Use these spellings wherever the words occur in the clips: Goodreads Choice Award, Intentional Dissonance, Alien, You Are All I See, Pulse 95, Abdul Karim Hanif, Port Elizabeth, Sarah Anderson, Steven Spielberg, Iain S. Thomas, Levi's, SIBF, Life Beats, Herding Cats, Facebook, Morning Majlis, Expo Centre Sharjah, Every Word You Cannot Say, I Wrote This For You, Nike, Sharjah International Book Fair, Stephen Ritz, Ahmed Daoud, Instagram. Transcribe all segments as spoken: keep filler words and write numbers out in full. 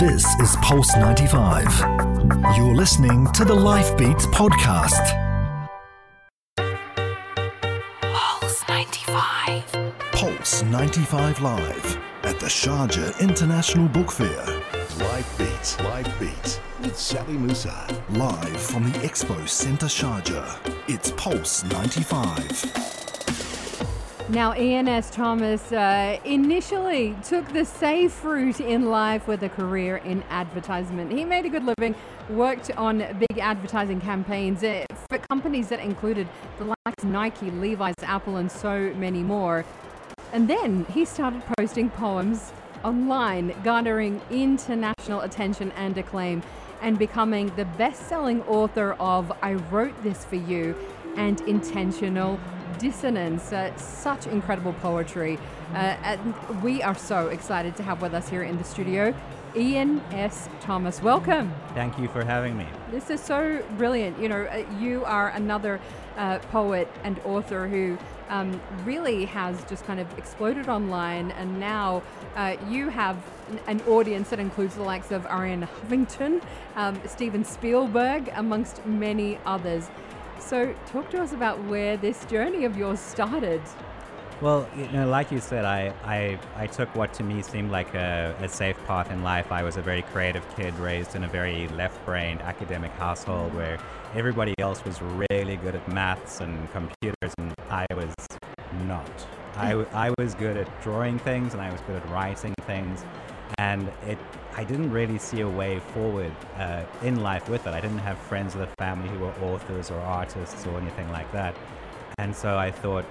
This is Pulse ninety-five. You're listening to the Life Beats podcast. Pulse ninety-five. Pulse ninety-five Live at the Sharjah International Book Fair. Life Beats, Life Beats with Sally Moussa. Live from the Expo Centre Sharjah. It's Pulse ninety-five. Now, Iain S. Thomas uh, initially took the safe route in life with a career in advertisement. He made a good living, worked on big advertising campaigns uh, for companies that included the likes of Nike, Levi's, Apple, and so many more. And then he started posting poems online, garnering international attention and acclaim, and becoming the best-selling author of I Wrote This For You and Intentional Dissonance, uh, such incredible poetry. Uh, and we are so excited to have with us here in the studio, Iain S. Thomas. Welcome. Thank you for having me. This is so brilliant. You know, you are another uh, poet and author who um, really has just kind of exploded online, and now uh, you have an audience that includes the likes of Arianna Huffington, um, Steven Spielberg, amongst many others. So talk to us about where this journey of yours started. Well, you know, like you said, I, I, I took what to me seemed like a, a safe path in life. I was a very creative kid raised in a very left-brained academic household where everybody else was really good at maths and computers, and I was not. I, I was good at drawing things and I was good at writing things. And it, I didn't really see a way forward uh, in life with it. I didn't have friends or family who were authors or artists or anything like that. And so I thought,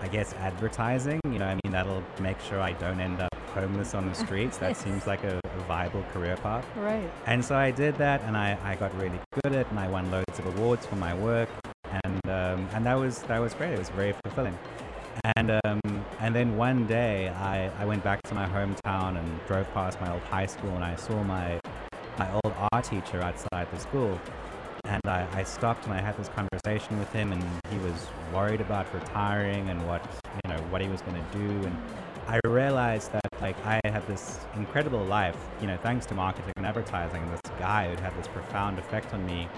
I guess advertising, you know, I mean, that'll make sure I don't end up homeless on the streets. That yes. seems like a, a viable career path. Right. And so I did that, and I, I got really good at it, and I won loads of awards for my work. And um, and that was that was great. It was very fulfilling. And um, and then one day I, I went back to my hometown and drove past my old high school, and I saw my my old art teacher outside the school, and I, I stopped and I had this conversation with him, and he was worried about retiring and what you know what he was going to do, and I realized that like I had this incredible life, you know, thanks to marketing and advertising, and this guy who had this profound effect on me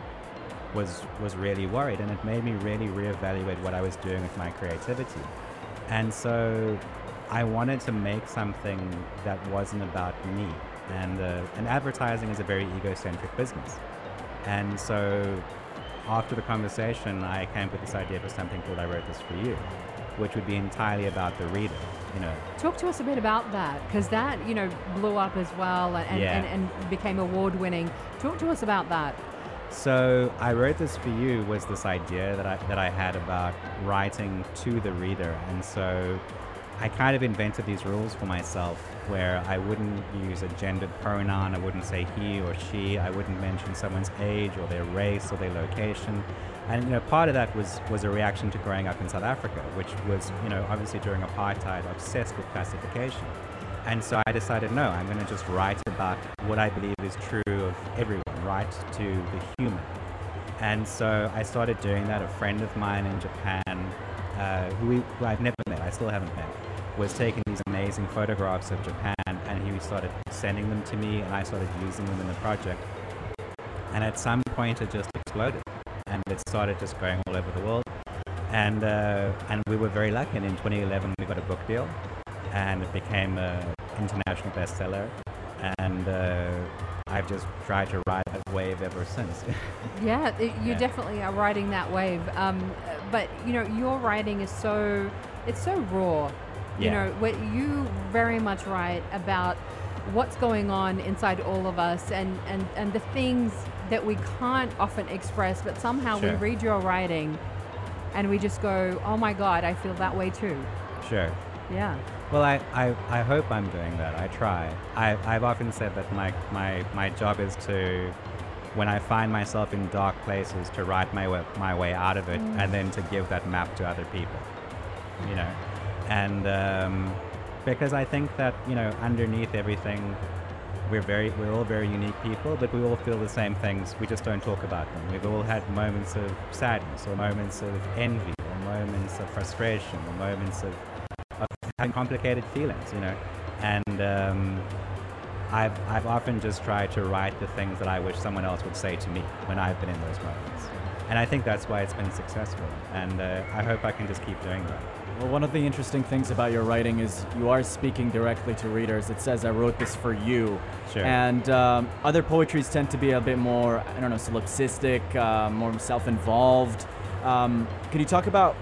was was really worried, and it made me really reevaluate what I was doing with my creativity. And so I wanted to make something that wasn't about me. And uh, and advertising is a very egocentric business. And so after the conversation, I came up with this idea for something called I Wrote This For You, which would be entirely about the reader, you know. Talk to us a bit about that, because that, you know, blew up as well and, yeah. and, and became award-winning. Talk to us about that. So I Wrote This For You was this idea that I that I had about writing to the reader, and so I kind of invented these rules for myself where I wouldn't use a gendered pronoun. I wouldn't say he or she. I wouldn't mention someone's age or their race or their location. And you know, part of that was was a reaction to growing up in South Africa, which was, you know, obviously during apartheid, obsessed with classification. And so I decided, no, I'm going to just write about what I believe is true of everyone, right to the human. And so I started doing that. A friend of mine in Japan, uh, who, we, who I've never met, I still haven't met, was taking these amazing photographs of Japan, and he started sending them to me, and I started using them in the project. And at some point it just exploded, and it started just going all over the world. And, uh, and we were very lucky, and in twenty eleven we got a book deal, and it became an international bestseller. And uh, I've just tried to ride that wave ever since. yeah, you yeah. definitely are riding that wave. Um, but you know, your writing is so it's so raw. Yeah. You know, what you very much write about what's going on inside all of us, and, and, and the things that we can't often express, but somehow sure. we read your writing, and we just go, "Oh my God, I feel that way too." Sure. Yeah. Well, I, I, I hope I'm doing that. I try. I, I've often said that my, my, my job is to, when I find myself in dark places, to write my way, my way out of it, mm. and then to give that map to other people, you know. And um, because I think that, you know, underneath everything, we're very we're all very unique people, but we all feel the same things. We just don't talk about them. We've all had moments of sadness, or moments of envy, or moments of frustration, or moments of... and complicated feelings, you know, and um, I've, I've often just tried to write the things that I wish someone else would say to me when I've been in those moments. And I think that's why it's been successful. And uh, I hope I can just keep doing that. Well, one of the interesting things about your writing is you are speaking directly to readers. It says, I wrote this for you. Sure. And um, other poetries tend to be a bit more, I don't know, solipsistic, uh, more self-involved. Um, can you talk about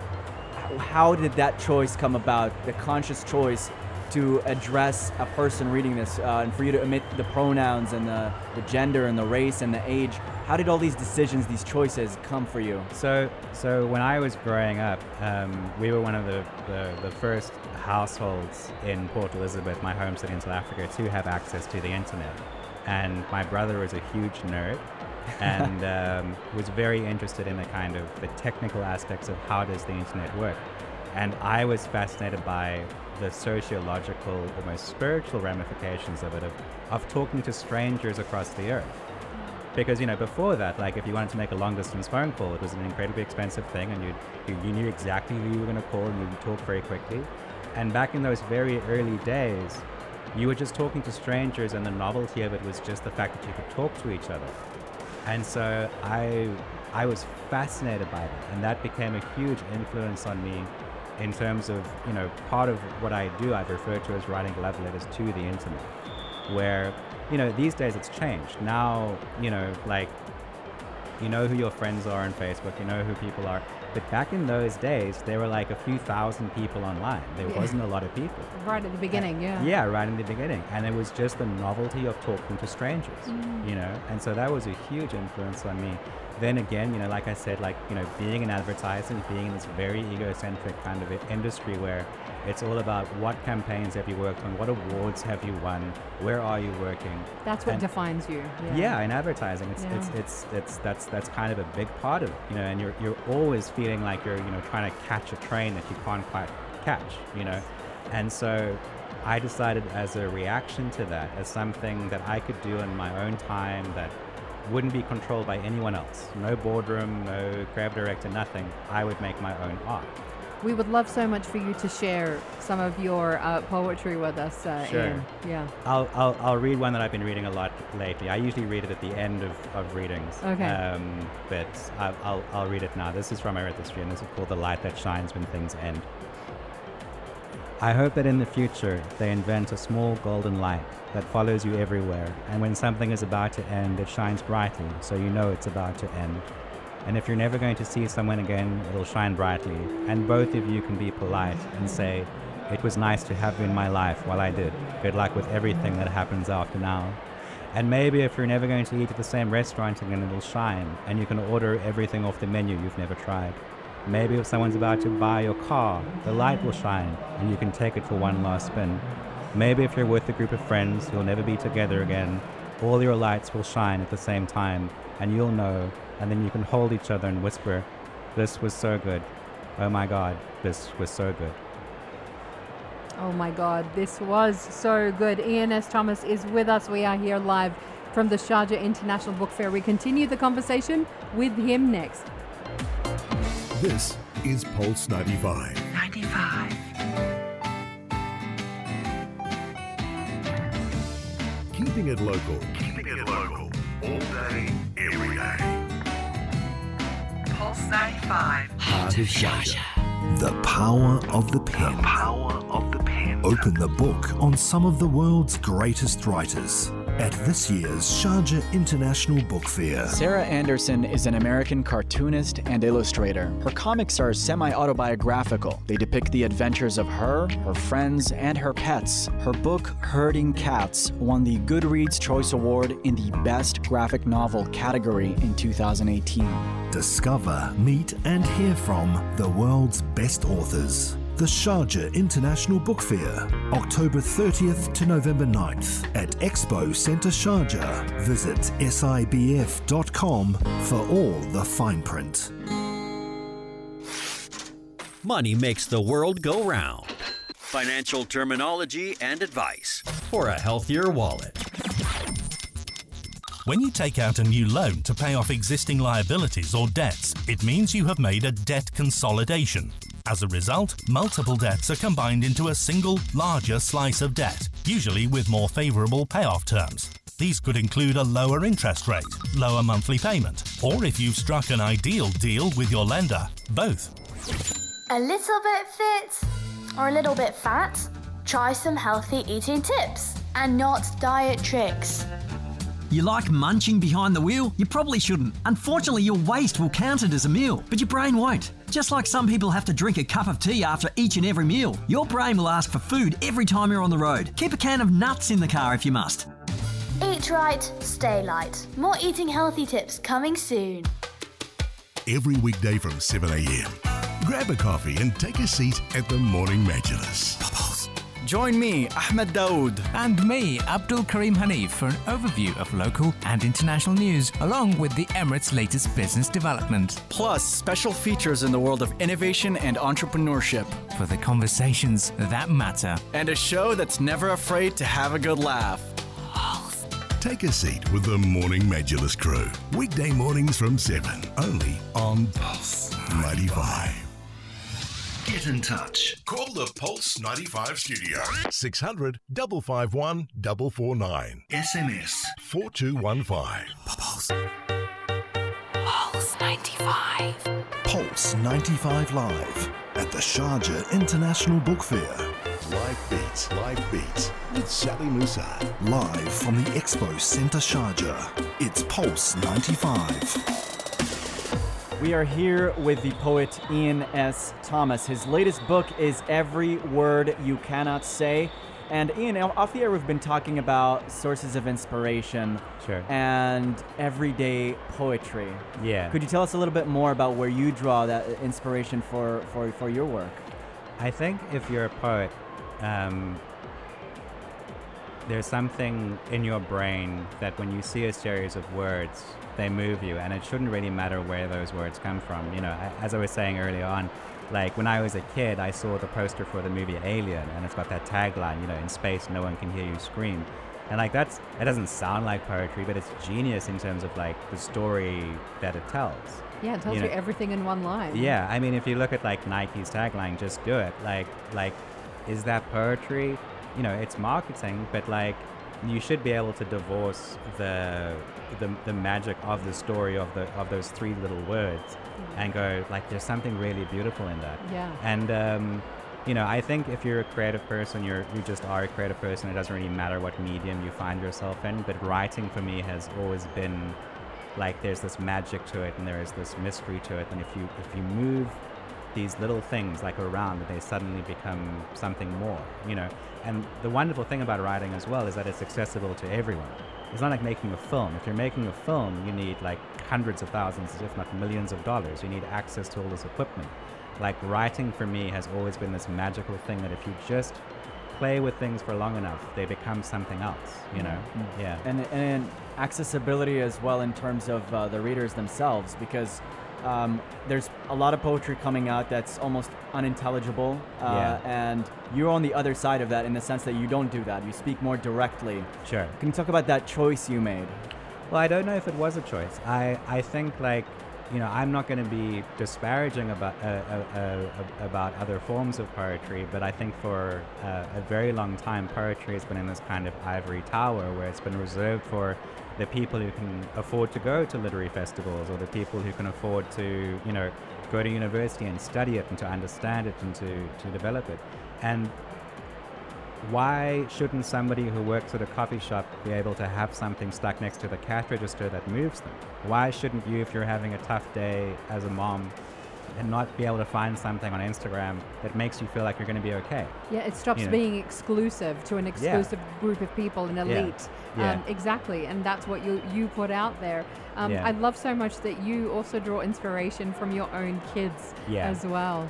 how did that choice come about, the conscious choice to address a person reading this, uh, and for you to omit the pronouns and the, the gender and the race and the age? How did all these decisions, these choices, come for you? So, so when I was growing up, um, we were one of the, the, the first households in Port Elizabeth, my home city in South Africa, to have access to the internet. And my brother was a huge nerd and um, was very interested in the kind of the technical aspects of how does the internet work. And I was fascinated by the sociological, almost spiritual ramifications of it, of, of talking to strangers across the earth. Because, you know, before that, like if you wanted to make a long distance phone call, it was an incredibly expensive thing, and you you knew exactly who you were going to call, and you would talk very quickly. And back in those very early days, you were just talking to strangers, and the novelty of it was just the fact that you could talk to each other. And so I I was fascinated by that, and that became a huge influence on me in terms of, you know, part of what I do, I refer to as writing love letters to the internet, where, you know, these days it's changed. Now, you know, like, you know who your friends are on Facebook, you know who people are. But back in those days, there were like a few thousand people online. There yeah. wasn't a lot of people. Right at the beginning, and, yeah. Yeah, right in the beginning. And it was just the novelty of talking to strangers, mm. you know. And so that was a huge influence on me. Then again, you know, like I said, like, you know, being in advertising, being in this very egocentric kind of industry where it's all about what campaigns have you worked on, what awards have you won, where are you working. That's what and defines you. Yeah, yeah, in advertising, it's, yeah. it's it's it's that's that's kind of a big part of it, you know. And you're you're always feeling like you're, you know, trying to catch a train that you can't quite catch, you know. And so I decided as a reaction to that, as something that I could do in my own time that wouldn't be controlled by anyone else. No boardroom, no creative director, nothing. I would make my own art. We would love so much for you to share some of your uh, poetry with us, uh, sure. Ian. Yeah. I'll, I'll I'll read one that I've been reading a lot lately. I usually read it at the end of, of readings. Okay. Um, but I'll, I'll I'll read it now. This is from I Wrote This For You, and this is called The Light That Shines When Things End. I hope that in the future they invent a small golden light that follows you everywhere, and when something is about to end, it shines brightly, so you know it's about to end. And if you're never going to see someone again, it'll shine brightly, and both of you can be polite and say, it was nice to have you in my life while I did. Good luck with everything that happens after now. And maybe if you're never going to eat at the same restaurant again, it'll shine, and you can order everything off the menu you've never tried. Maybe if someone's about to buy your car, the light will shine and you can take it for one last spin. Maybe if you're with a group of friends who'll never be together again, all your lights will shine at the same time and you'll know, and then you can hold each other and whisper, this was so good. Oh my God, this was so good. Oh my God, this was so good. Iain S. Thomas is with us. We are here live from the Sharjah International Book Fair. We continue the conversation with him next. This is Pulse ninety-five. ninety-five. Keeping it local. Keeping it local. All day, every day. Pulse ninety-five. Heart of Sharjah. The power of the pen. The power of the pen. Open the book on some of the world's greatest writers at this year's Sharjah International Book Fair. Sarah Anderson is an American cartoonist and illustrator. Her comics are semi-autobiographical. They depict the adventures of her, her friends, and her pets. Her book, Herding Cats, won the Goodreads Choice Award in the Best Graphic Novel category in two thousand eighteen. Discover, meet, and hear from the world's best authors. The Sharjah International Book Fair, October thirtieth to November ninth at Expo Centre Sharjah. Visit S I B F dot com for all the fine print. Money makes the world go round. Financial terminology and advice for a healthier wallet. When you take out a new loan to pay off existing liabilities or debts, it means you have made a debt consolidation. As a result, multiple debts are combined into a single, larger slice of debt, usually with more favourable payoff terms. These could include a lower interest rate, lower monthly payment, or if you've struck an ideal deal with your lender, both. A little bit fit or a little bit fat? Try some healthy eating tips and not diet tricks. You like munching behind the wheel? You probably shouldn't. Unfortunately, your waist will count it as a meal, but your brain won't. Just like some people have to drink a cup of tea after each and every meal, your brain will ask for food every time you're on the road. Keep a can of nuts in the car if you must. Eat right, stay light. More eating healthy tips coming soon. Every weekday from seven a m, grab a coffee and take a seat at the Morning Majlis. Join me, Ahmed Daoud, and me, Abdul Karim Hanif, for an overview of local and international news, along with the Emirates' latest business development. Plus, special features in the world of innovation and entrepreneurship. For the conversations that matter. And a show that's never afraid to have a good laugh. Take a seat with the Morning Majlis crew. Weekday mornings from seven, only on Pulse ninety-five. Get in touch. Call the Pulse ninety-five studio. six hundred, five five one, four four nine. S M S four two one five. Pulse. Pulse ninety-five. Pulse ninety-five live at the Sharjah International Book Fair. Life Beats, Life Beats with Sally Moussa. Live from the Expo Centre Sharjah. It's Pulse ninety-five. We are here with the poet Iain S. Thomas. His latest book is Every Word You Cannot Say. And Iain, off the air we've been talking about sources of inspiration sure. and everyday poetry. Yeah. Could you tell us a little bit more about where you draw that inspiration for, for, for your work? I think if you're a poet, um, there's something in your brain that when you see a series of words, they move you, and it shouldn't really matter where those words come from. You know, as I was saying earlier on, like when I was a kid, I saw the poster for the movie Alien, and it's got that tagline, you know, in space, no one can hear you scream. And like that's, it doesn't sound like poetry, but it's genius in terms of like the story that it tells. Yeah, it tells you, you know? Everything in one line. Yeah, I mean, if you look at like Nike's tagline, just do it. Like, like, is that poetry? You know, it's marketing, but like, you should be able to divorce the, the the magic of the story of the of those three little words and go like there's something really beautiful in that. Yeah. And um, you know, I think if you're a creative person, you're you just are a creative person. It doesn't really matter what medium you find yourself in. But writing for me has always been like there's this magic to it and there is this mystery to it. And if you if you move these little things like around, they suddenly become something more, you know. And the wonderful thing about writing as well is that it's accessible to everyone. It's not like making a film. If you're making a film, you need like hundreds of thousands, if not millions of dollars. You need access to all this equipment. Like writing for me has always been this magical thing that if you just play with things for long enough, they become something else, you know. Mm-hmm. Yeah. And, and accessibility as well in terms of uh, the readers themselves, because Um, there's a lot of poetry coming out that's almost unintelligible, uh, yeah. and you're on the other side of that in the sense that you don't do that. You speak more directly. Sure. Can you talk about that choice you made? Well, I don't know if it was a choice. I, I think like, you know, I'm not going to be disparaging about uh, uh, uh, about other forms of poetry, but I think for uh, a very long time, poetry has been in this kind of ivory tower where it's been reserved for the people who can afford to go to literary festivals or the people who can afford to, you know, go to university and study it and to understand it and to, to develop it. And why shouldn't somebody who works at a coffee shop be able to have something stuck next to the cash register that moves them? Why shouldn't you, if you're having a tough day as a mom, and not be able to find something on Instagram that makes you feel like you're going to be okay? Yeah, it stops you know? being exclusive to an exclusive yeah. group of people, an elite. Yeah. Um, yeah. Exactly, and that's what you you put out there. Um, yeah. I love so much that you also draw inspiration from your own kids yeah. as well.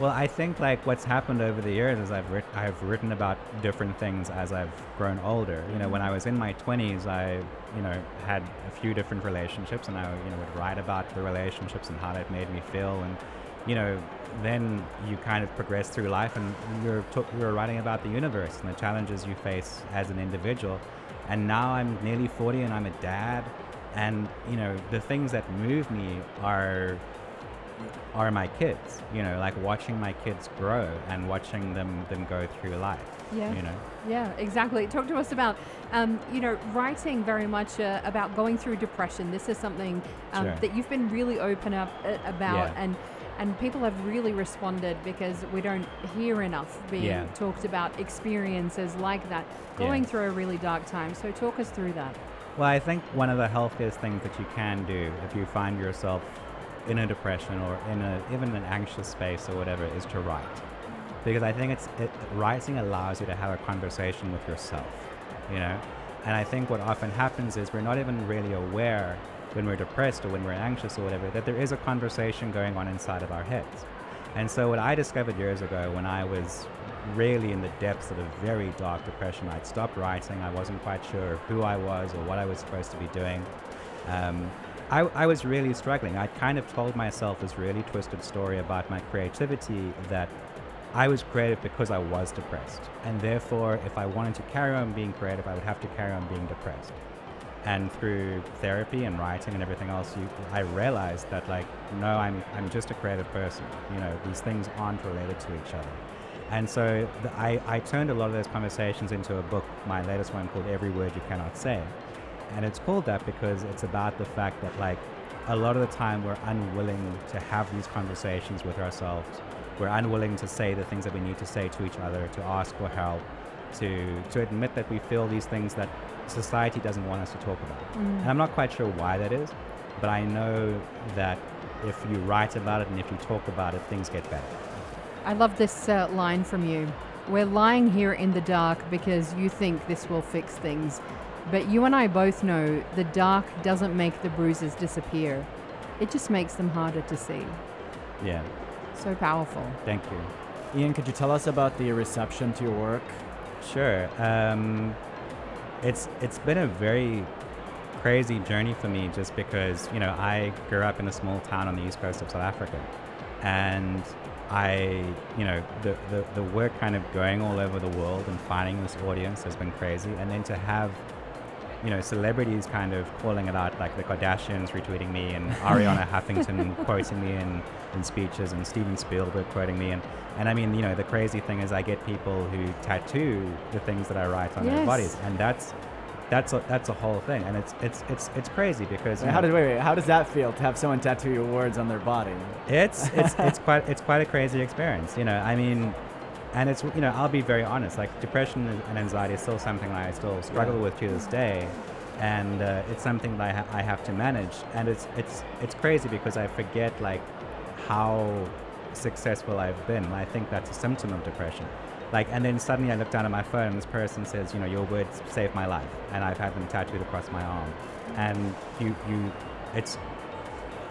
Well, I think like what's happened over the years is I've, writ- I've written about different things as I've grown older. You know, when I was in my twenties, I, you know, had a few different relationships and I, you know, would write about the relationships and how that made me feel. And, you know, then you kind of progress through life and you're, t- you're writing about the universe and the challenges you face as an individual. And now I'm nearly forty and I'm a dad. And, you know, the things that move me are are my kids, you know, like watching my kids grow and watching them them go through life. Yeah. You know? Yeah, exactly. Talk to us about, um, you know, writing very much uh, about going through depression. This is something um, sure. that you've been really open up uh, about, yeah. and and people have really responded because we don't hear enough being yeah. talked about experiences like that, going yeah. through a really dark time. So talk us through that. Well, I think one of the healthiest things that you can do if you find yourself in a depression or in a even an anxious space or whatever is to write, because I think it's it, writing allows you to have a conversation with yourself, you know. And I think what often happens is we're not even really aware when we're depressed or when we're anxious or whatever that there is a conversation going on inside of our heads. And so what I discovered years ago when I was really in the depths of a very dark depression, I'd stopped writing. I wasn't quite sure who I was or what I was supposed to be doing. Um, I, I was really struggling. I kind of told myself this really twisted story about my creativity, that I was creative because I was depressed. And therefore, if I wanted to carry on being creative, I would have to carry on being depressed. And through therapy and writing and everything else, you, I realized that, like, no, I'm I'm just a creative person. You know, these things aren't related to each other. And so the, I, I turned a lot of those conversations into a book, my latest one called Every Word You Cannot Say. And it's called that because it's about the fact that, like, a lot of the time we're unwilling to have these conversations with ourselves. We're unwilling to say the things that we need to say to each other, to ask for help, to to admit that we feel these things that society doesn't want us to talk about. Mm. And I'm not quite sure why that is, but I know that if you write about it and if you talk about it, things get better. I love this uh, line from you. We're lying here in the dark because you think this will fix things. But you and I both know the dark doesn't make the bruises disappear. It just makes them harder to see. Yeah. So powerful. Thank you. Iain, could you tell us about the reception to your work? Sure. Um, it's it's been a very crazy journey for me just because, you know, I grew up in a small town on the east coast of South Africa. And I, you know, the, the, the work kind of going all over the world and finding this audience has been crazy. And then to have, you know, celebrities kind of calling it out, like the Kardashians retweeting me and Arianna Huffington quoting me in, in speeches and Steven Spielberg quoting me. And, and I mean, you know, the crazy thing is I get people who tattoo the things that I write on yes. their bodies. And that's... That's a, that's a whole thing, and it's it's it's it's crazy because how does wait, wait how does that feel to have someone tattoo your words on their body? It's it's it's quite it's quite a crazy experience, you know. I mean, and it's you know I'll be very honest. Like depression and anxiety is still something that I still struggle yeah. with to this day, and uh, it's something that I, ha- I have to manage. And it's it's it's crazy because I forget like how successful I've been. I think that's a symptom of depression. Like, and then suddenly I look down at my phone and this person says, you know, your words saved my life. And I've had them tattooed across my arm. And you, you, it's,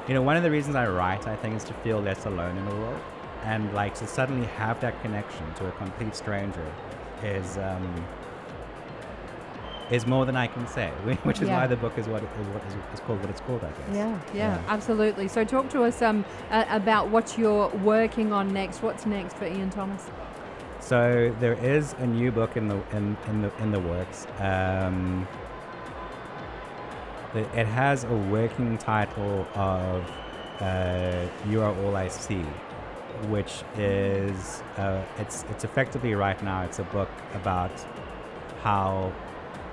you know, one of the reasons I write, I think, is to feel less alone in the world. And like to suddenly have that connection to a complete stranger is, um, is more than I can say, which is yeah. why the book is what it, is, what is, is called what it's called, I guess. Yeah, yeah, yeah. absolutely. So talk to us um, uh, about what you're working on next. What's next for Iain Thomas? So there is a new book in the in, in the in the works. Um, it, it has a working title of uh, "You Are All I See," which is uh, it's it's effectively right now it's a book about how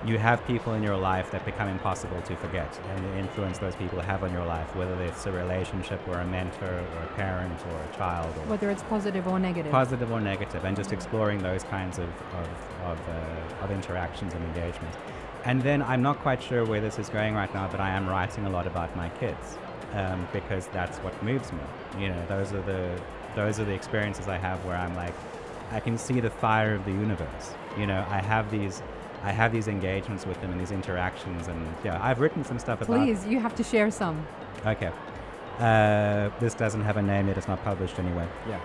you have people in your life that become impossible to forget, and the influence those people have on your life, whether it's a relationship or a mentor or a parent or a child. Or whether it's positive or negative. Positive or negative, and just exploring those kinds of of of, uh, of interactions and engagements. And then I'm not quite sure where this is going right now, but I am writing a lot about my kids um, because that's what moves me. You know, those are the those are the experiences I have where I'm like, I can see the fire of the universe. You know, I have these. I have these engagements with them and these interactions, and yeah, I've written some stuff about. Please, you have to share some. Okay, uh, this doesn't have a name yet; it's not published anyway. Yeah.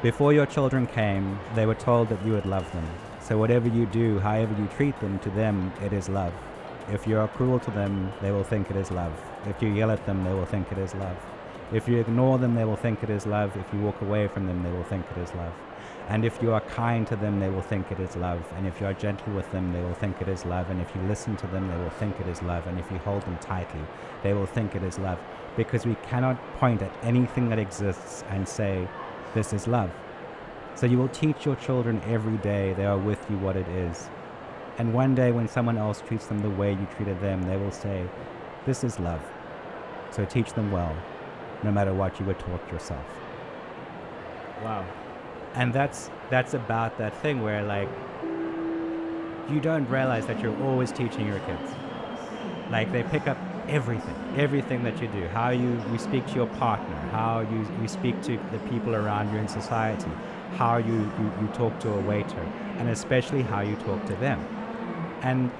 Before your children came, they were told that you would love them. So whatever you do, however you treat them, to them it is love. If you are cruel to them, they will think it is love. If you yell at them, they will think it is love. If you ignore them, they will think it is love. If you walk away from them, they will think it is love. And if you are kind to them, they will think it is love. And if you are gentle with them, they will think it is love. And if you listen to them, they will think it is love. And if you hold them tightly, they will think it is love. Because we cannot point at anything that exists and say, this is love. So you will teach your children every day they are with you what it is. And one day when someone else treats them the way you treated them, they will say, this is love. So teach them well, no matter what you were taught yourself. Wow. And that's that's about that thing where, like, you don't realize that you're always teaching your kids. Like, they pick up everything, everything that you do, how you, you speak to your partner, how you, you speak to the people around you in society, how you, you, you talk to a waiter, and especially how you talk to them. And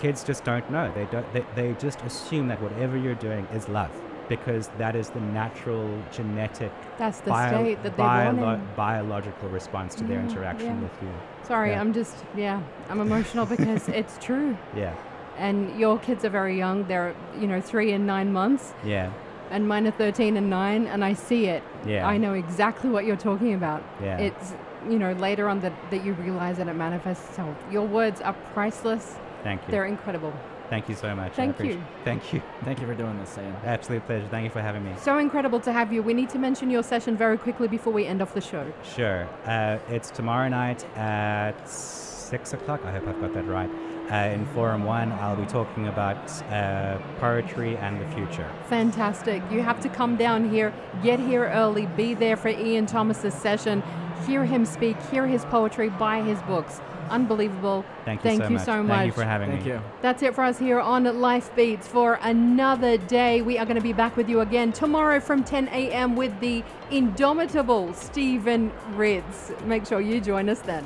kids just don't know. They, don't, they, they just assume that whatever you're doing is love. Because that is the natural genetic that's the bio- state that they bio- want in. biological response to mm, their interaction yeah. with you. Sorry, yeah. I'm just, yeah, I'm emotional because it's true. Yeah. And your kids are very young. They're, you know, three and nine months. Yeah. And mine are thirteen and nine, and I see it. Yeah. I know exactly what you're talking about. Yeah. It's, you know, later on that, that you realize that it manifests itself. Your words are priceless. Thank you. They're incredible. Thank you so much. Thank you. Thank you. Thank you for doing this, Ian. Absolute pleasure. Thank you for having me. So incredible to have you. We need to mention your session very quickly before we end off the show. Sure. Uh, it's tomorrow night at six o'clock. I hope I've got that right. Uh, in Forum One, I'll be talking about uh, poetry and the future. Fantastic. You have to come down here, get here early, be there for Iain Thomas's session, hear him speak, hear his poetry, buy his books. Unbelievable. Thank you, Thank so, you much. so much. Thank you for having Thank me. You. That's it for us here on Life Beats for another day. We are going to be back with you again tomorrow from ten a.m. with the indomitable Stephen Ritz. Make sure you join us then.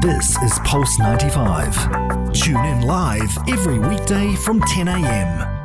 This is Pulse ninety-five. Tune in live every weekday from ten a.m.